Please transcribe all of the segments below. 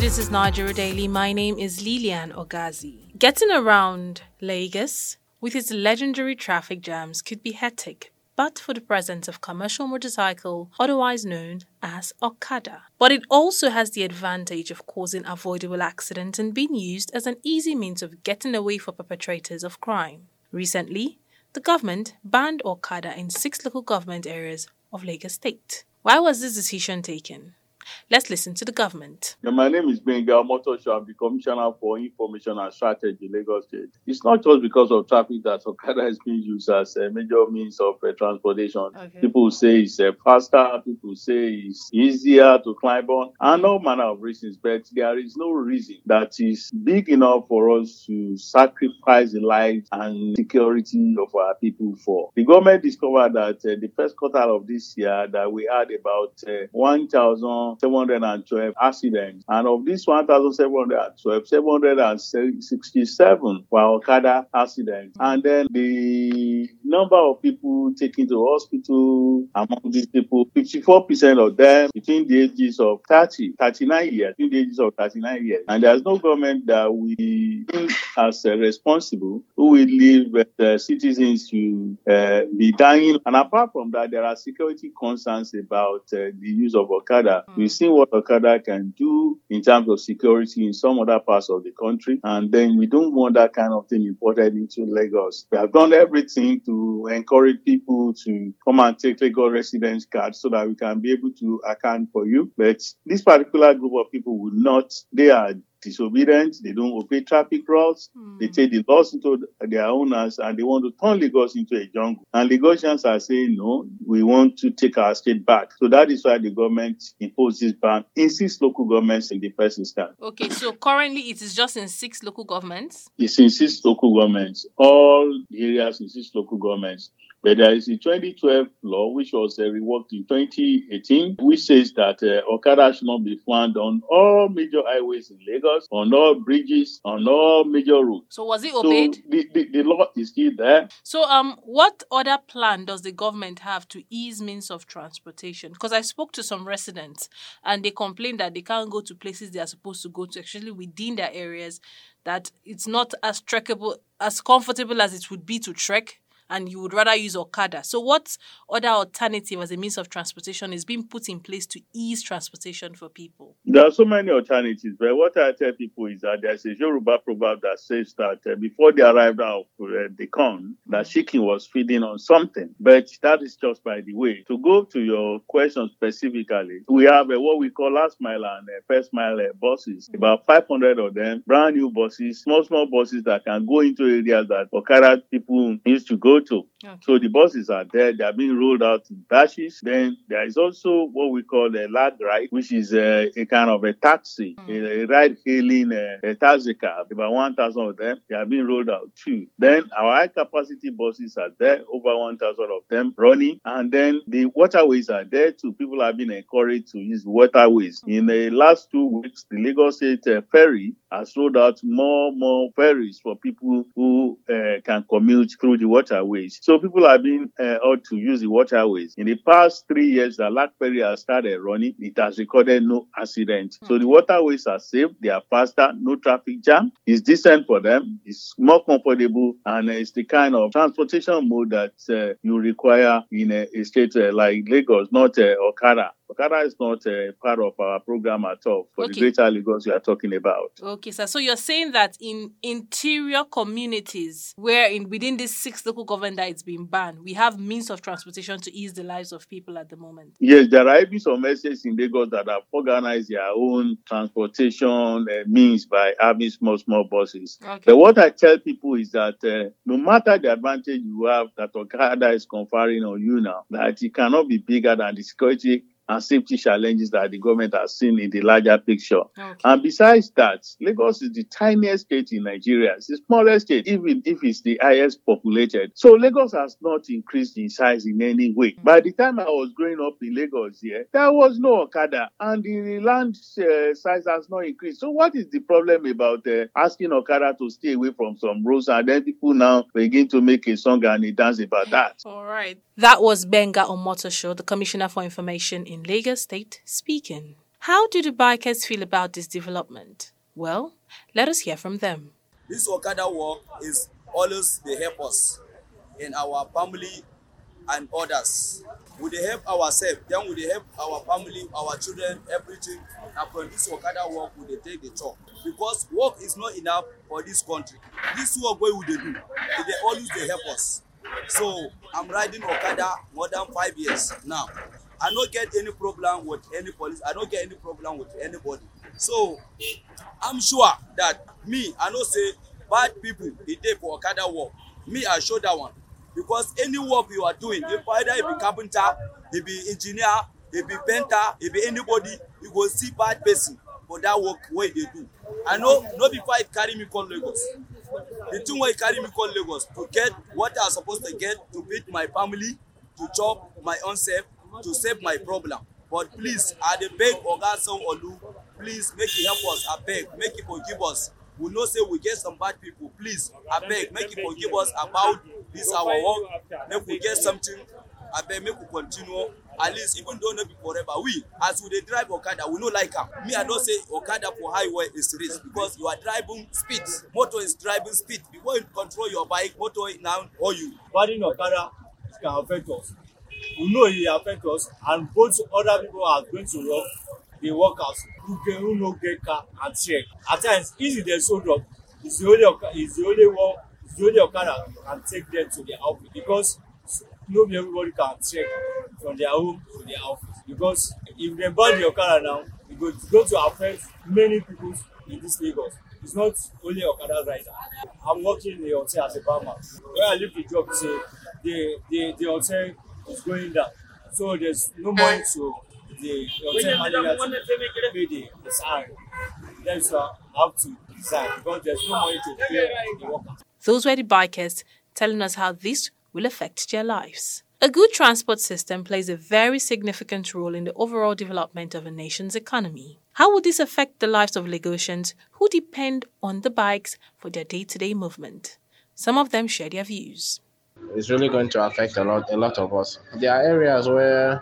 this is Nigeria Daily. My name is Lilian Ogazi. Getting around Lagos with its legendary traffic jams could be hectic, but for the presence of commercial motorcycle, otherwise known as Okada. But it also has the advantage of causing avoidable accidents and being used as an easy means of getting away for perpetrators of crime. Recently, the government banned Okada in 6 local government areas of Lagos State. Why was this decision taken? Let's listen to the government. My name is Benga Omotosho. I'm the Commissioner for Information and Strategy, Lagos State. It's not just because of traffic that Okada is being used as a major means of transportation. Okay. People say it's faster. People say it's easier to climb on. And all manner of reasons, but there is no reason that is big enough for us to sacrifice the lives and security of our people for. The government discovered that the first quarter of this year that we had about 1,712 accidents, and of these 1,712, 767 were Okada accidents. And then the number of people taken to hospital, among these people, 54% of them between the ages of 39 years. And there's no government that we think as responsible who will leave the citizens to be dying. And apart from that, there are security concerns about the use of Okada. We've seen what Okada can do in terms of security in some other parts of the country, and then we don't want that kind of thing imported into Lagos. We have done everything to encourage people to come and take Lagos residence cards so that we can be able to account for you. But this particular group of people will not. They are disobedient, they don't obey traffic rules, they take the laws into their own hands, and they want to turn Lagos into a jungle. And Lagosians are saying, no, we want to take our state back. So that is why the government imposed this ban in 6 local governments in the first instance. Okay, so currently it is just in 6 local governments? It's in 6 local governments, all areas in 6 local governments. But there is the 2012 law, which was reworked in 2018, which says that Okada should not be found on all major highways in Lagos, on all bridges, on all major roads. So was it obeyed? So the law is still there. So what other plan does the government have to ease means of transportation? Because I spoke to some residents and they complained that they can't go to places they are supposed to go to, actually within their areas, that it's not as trekkable, as comfortable as it would be to trek, and you would rather use Okada. So what other alternative as a means of transportation is being put in place to ease transportation for people? There are so many alternatives, but what I tell people is that there's a Yoruba proverb that says that before they arrived out of the corn, that chicken was feeding on something. But that is just by the way. To go to your question specifically, we have what we call last mile and first mile buses, about 500 of them, brand new buses, small buses that can go into areas that Okada people used to go to. Okay. So the buses are there, they are being rolled out in batches. Then there is also what we call a lag ride, which is a kind of a taxi, a ride-hailing a taxi cab. About 1,000 of them, they are being rolled out too. Then our high-capacity buses are there, over 1,000 of them running. And then the waterways are there too. People have been encouraged to use waterways. In the last 2 weeks, the Lagos State ferry has rolled out more ferries for people who can commute through the waterways. So people have been out to use the waterways. In the past 3 years, the Lagos ferry has started running. It has recorded no accident. So the waterways are safe. They are faster. No traffic jam. It's decent for them. It's more comfortable. And it's the kind of transportation mode that you require in a state like Lagos, not Okada. Okada is not a part of our program at all for the greater Lagos we are talking about. Okay, sir. So you're saying that in interior communities, where within these 6 local government that it's been banned, we have means of transportation to ease the lives of people at the moment. Yes, there are even some estates in Lagos that have organized their own transportation means by having small buses. Okay. But what I tell people is that no matter the advantage you have that Okada is conferring on you now, that it cannot be bigger than the security and safety challenges that the government has seen in the larger picture. Okay. And besides that, Lagos is the tiniest state in Nigeria. It's the smallest state, even if it's the highest populated. So Lagos has not increased in size in any way. By the time I was growing up in Lagos here, there was no Okada, and the land size has not increased. So what is the problem about asking Okada to stay away from some roads, and then people now begin to make a song and a dance about that? All right. That was Benga Omotosho, the Commissioner for Information in Lagos State, speaking. How do the bikers feel about this development? Well, let us hear from them. This Okada work is always they help us in our family and others. We they help ourselves, then we they help our family, our children, everything. Upon this Okada work, we they take the job. Because work is not enough for this country. This work we they do, they always they help us. So I'm riding Okada more than 5 years now. I don't get any problem with any police. I don't get any problem with anybody. So I'm sure that me, I don't say bad people, they take for Okada work. Me, I show that one. Because any work you are doing, if either it be carpenter, it be engineer, it be painter, it be anybody, you go see bad person for that work where they do. I know not before it carry me call Lagos. The thing where it carry me call Lagos to get what I'm supposed to get to feed my family, to job my own self, to save my problem. But please, I beg Ogason Olu, please make it help us. I beg, make it forgive us. We know say we get some bad people. Please, I beg, make it forgive us about this our work. Make we get something. I beg, make we continue. At least, even though not be forever. We, as we drive Okada, we no like them. Me, I don't say Okada for highway is risk because you are driving speed. Motor is driving speed. Before you control your bike, motor now or you. But in Okada, it can affect us. We know it affects us, and both other people are going to work. They work as who no get car and check. At times, easy they sold up. It's the only one. It's the only Okada can take them to their office because nobody everybody can check from their home to their office. Because if they buy the Okada now, it's going to affect many people in this Lagos. It's not only Okada rider. I'm working in the hotel as a barman. When I leave the job, say the hotel is going down, so there's no money to the hotel manager to pay the salary. That's why I have to decide because there's no money to pay the workers. Those were the bikers telling us how this will affect their lives. A good transport system plays a very significant role in the overall development of a nation's economy. How would this affect the lives of Lagosians who depend on the bikes for their day-to-day movement? Some of them share their views. It's really going to affect a lot of us. There are areas where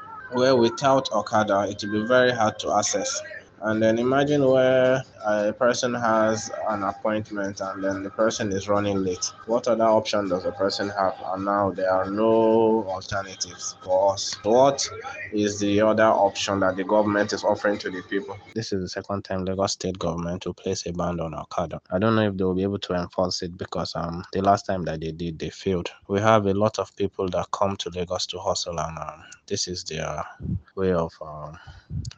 without Okada, it will be very hard to access. And then imagine where a person has an appointment and then the person is running late. What other option does the person have? And now there are no alternatives for us. What is the other option that the government is offering to the people? This is the second time Lagos State government will place a ban on Okada. I don't know if they will be able to enforce it because the last time that they did, they failed. We have a lot of people that come to Lagos to hustle and this is their way of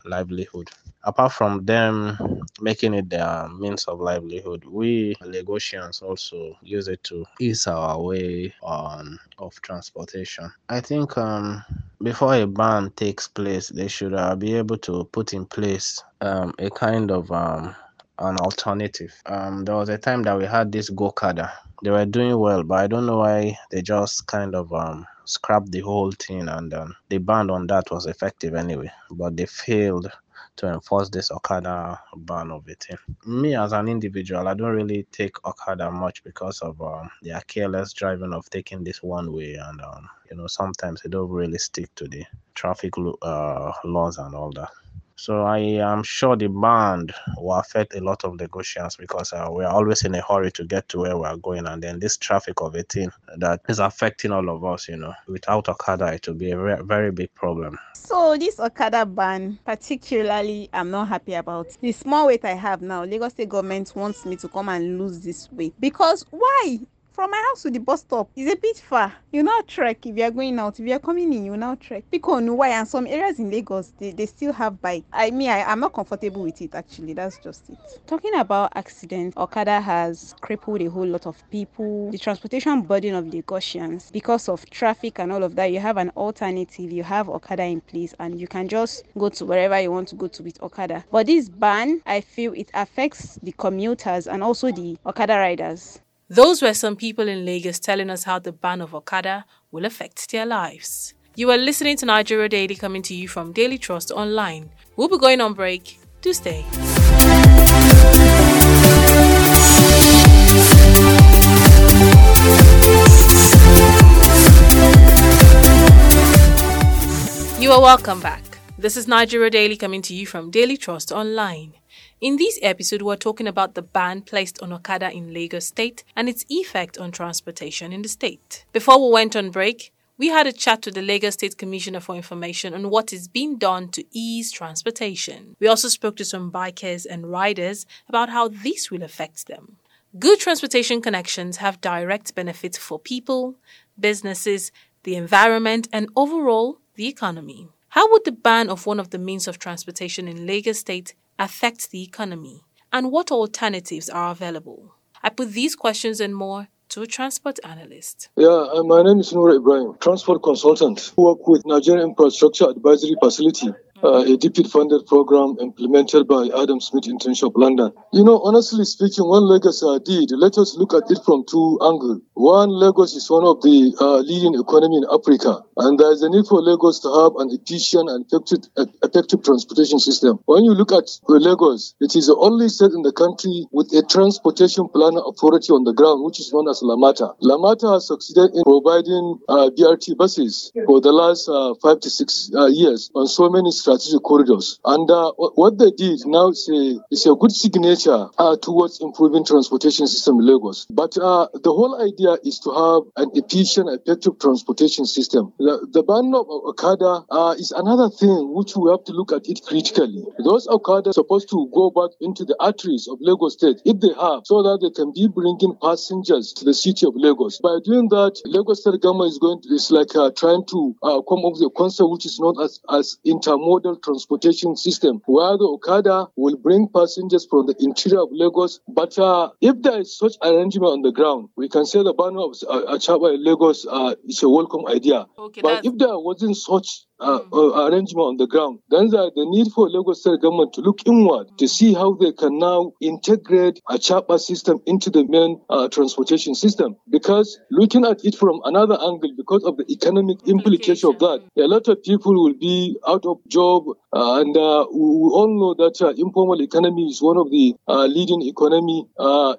livelihood. Apart from them making it their means of livelihood, we Lagosians also use it to ease our way of transportation. I think before a ban takes place, they should be able to put in place a kind of an alternative. There was a time that we had this Gokada. They were doing well, but I don't know why they just kind of scrapped the whole thing, and the ban on that was effective anyway, but they failed to enforce this Okada ban of it. Me as an individual, I don't really take Okada much because of their careless driving of taking this one way, and sometimes they don't really stick to the traffic laws and all that. So I am sure the ban will affect a lot of Lagosians because we are always in a hurry to get to where we are going, and then this traffic of 18 that is affecting all of us, Without Okada, it will be a very big problem. So this Okada ban, particularly, I'm not happy about. The small weight I have now, Lagos State government wants me to come and lose this weight. Because why? From my house to the bus stop is a bit far. You now trek if you are going out. If you are coming in, you now trek. Because why? And some areas in Lagos, they still have bike. I mean, I'm not comfortable with it, actually. That's just it. Talking about accidents, Okada has crippled a whole lot of people. The transportation burden of Lagosians, because of traffic and all of that, you have an alternative. You have Okada in place, and you can just go to wherever you want to go to with Okada. But this ban, I feel it affects the commuters and also the Okada riders. Those were some people in Lagos telling us how the ban of Okada will affect their lives. You are listening to Nigeria Daily, coming to you from Daily Trust Online. We'll be going on break. Do stay. You are welcome back. This is Nigeria Daily coming to you from Daily Trust Online. In this episode, we're talking about the ban placed on Okada in Lagos State and its effect on transportation in the state. Before we went on break, we had a chat with the Lagos State Commissioner for Information on what is being done to ease transportation. We also spoke to some bikers and riders about how this will affect them. Good transportation connections have direct benefits for people, businesses, the environment, and overall, the economy. How would the ban of one of the means of transportation in Lagos State affect the economy? And what alternatives are available? I put these questions and more to a transport analyst. My name is Nura Ibrahim, transport consultant. I work with Nigerian Infrastructure Advisory Facility, a DFID-funded program implemented by Adam Smith International, London. Honestly speaking, when Lagos did, let us look at it from two angles. One, Lagos is one of the leading economy in Africa, and there is a need for Lagos to have an efficient and effective transportation system. When you look at Lagos, it is the only state in the country with a transportation plan authority on the ground, which is known as LaMata. LaMata has succeeded in providing BRT buses for the last 5 to 6 years on so many strategic corridors. And what they did now is a good signature towards improving transportation system in Lagos. But the whole idea is to have an efficient, effective transportation system. The ban of Okada is another thing which we have to look at it critically. Those Okada are supposed to go back into the arteries of Lagos State, if they have, so that they can be bringing passengers to the city of Lagos. By doing that, Lagos State government is trying to come up with a concept which is known as intermodal transportation system, where the Okada will bring passengers from the interior of Lagos. But if there is such arrangement on the ground, we can say the ban of Achaba in Lagos is a welcome idea. Okay, but if there wasn't such arrangement on the ground, then there is the need for Lagos State government to look inward to see how they can now integrate a Achaba system into the main transportation system. Because looking at it from another angle, because of the economic implication of that, a lot of people will be out of job, and we all know that informal economy is one of the leading economy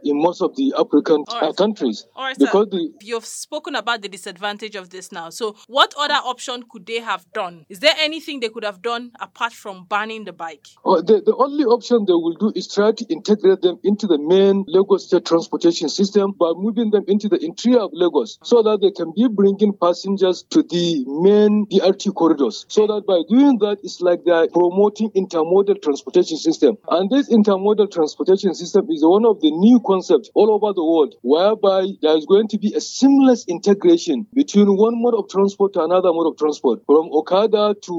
in most of the African countries. All right, because you've spoken about the disadvantage of this now. So what other option could they have done? Is there anything they could have done apart from banning the bike? The only option they will do is try to integrate them into the main Lagos State transportation system by moving them into the interior of Lagos, so that they can be bringing passengers to the main BRT corridors. So that by doing that, it's like they're promoting intermodal transportation system. And this intermodal transportation system is one of the new concepts all over the world, whereby there is going to be a seamless integration between one mode of transport to another mode of transport, from Okada to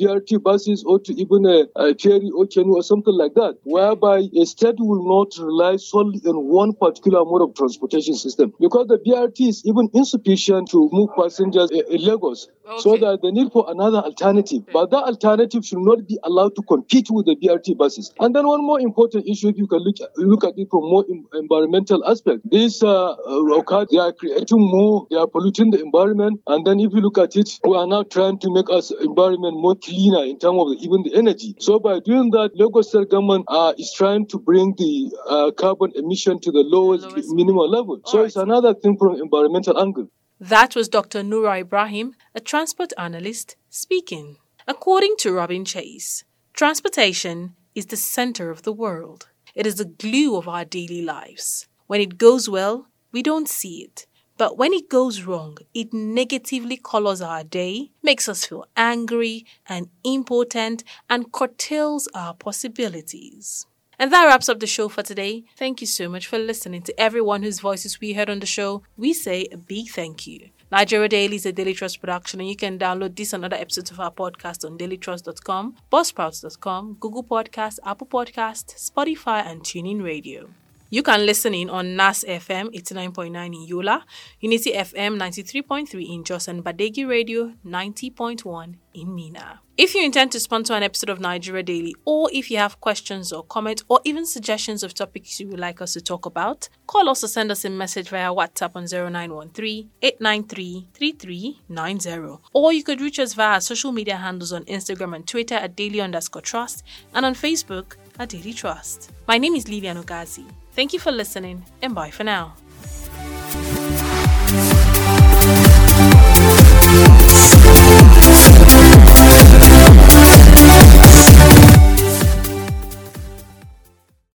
BRT buses, or to even a ferry or canoe or something like that, whereby a state will not rely solely on one particular mode of transportation system, because the BRT is even insufficient to move passengers in Lagos. Okay. So that they need for another alternative. Okay. But that alternative should not be allowed to compete with the BRT buses. And then one more important issue, if you can look at it from more environmental aspect. These Okada, they are creating more, they are polluting the environment. And then if you look at it, we are now trying to make us environment more cleaner in terms of even the energy. So by doing that, Lagos State government is trying to bring the carbon emission to the lowest minimal level. So it's another thing from environmental angle. That was Dr. Nura Ibrahim, a transport analyst, speaking. According to Robin Chase, transportation is the center of the world. It is the glue of our daily lives. When it goes well, we don't see it. But when it goes wrong, it negatively colors our day, makes us feel angry and impotent, and curtails our possibilities. And that wraps up the show for today. Thank you so much for listening. To everyone whose voices we heard on the show, we say a big thank you. Nigeria Daily is a Daily Trust production, and you can download this and other episodes of our podcast on dailytrust.com, buzzsprout.com, Google Podcasts, Apple Podcasts, Spotify, and TuneIn Radio. You can listen in on NAS FM 89.9 in Yola, Unity FM 93.3 in Jos, and Badegi Radio 90.1 in Mina. If you intend to sponsor an episode of Nigeria Daily, or if you have questions or comments, or even suggestions of topics you would like us to talk about, call us or send us a message via WhatsApp on 0913-893-3390. Or you could reach us via our social media handles on Instagram and Twitter at Daily_Trust, and on Facebook at Daily Trust. My name is Lilian Ogazi. Thank you for listening, and bye for now.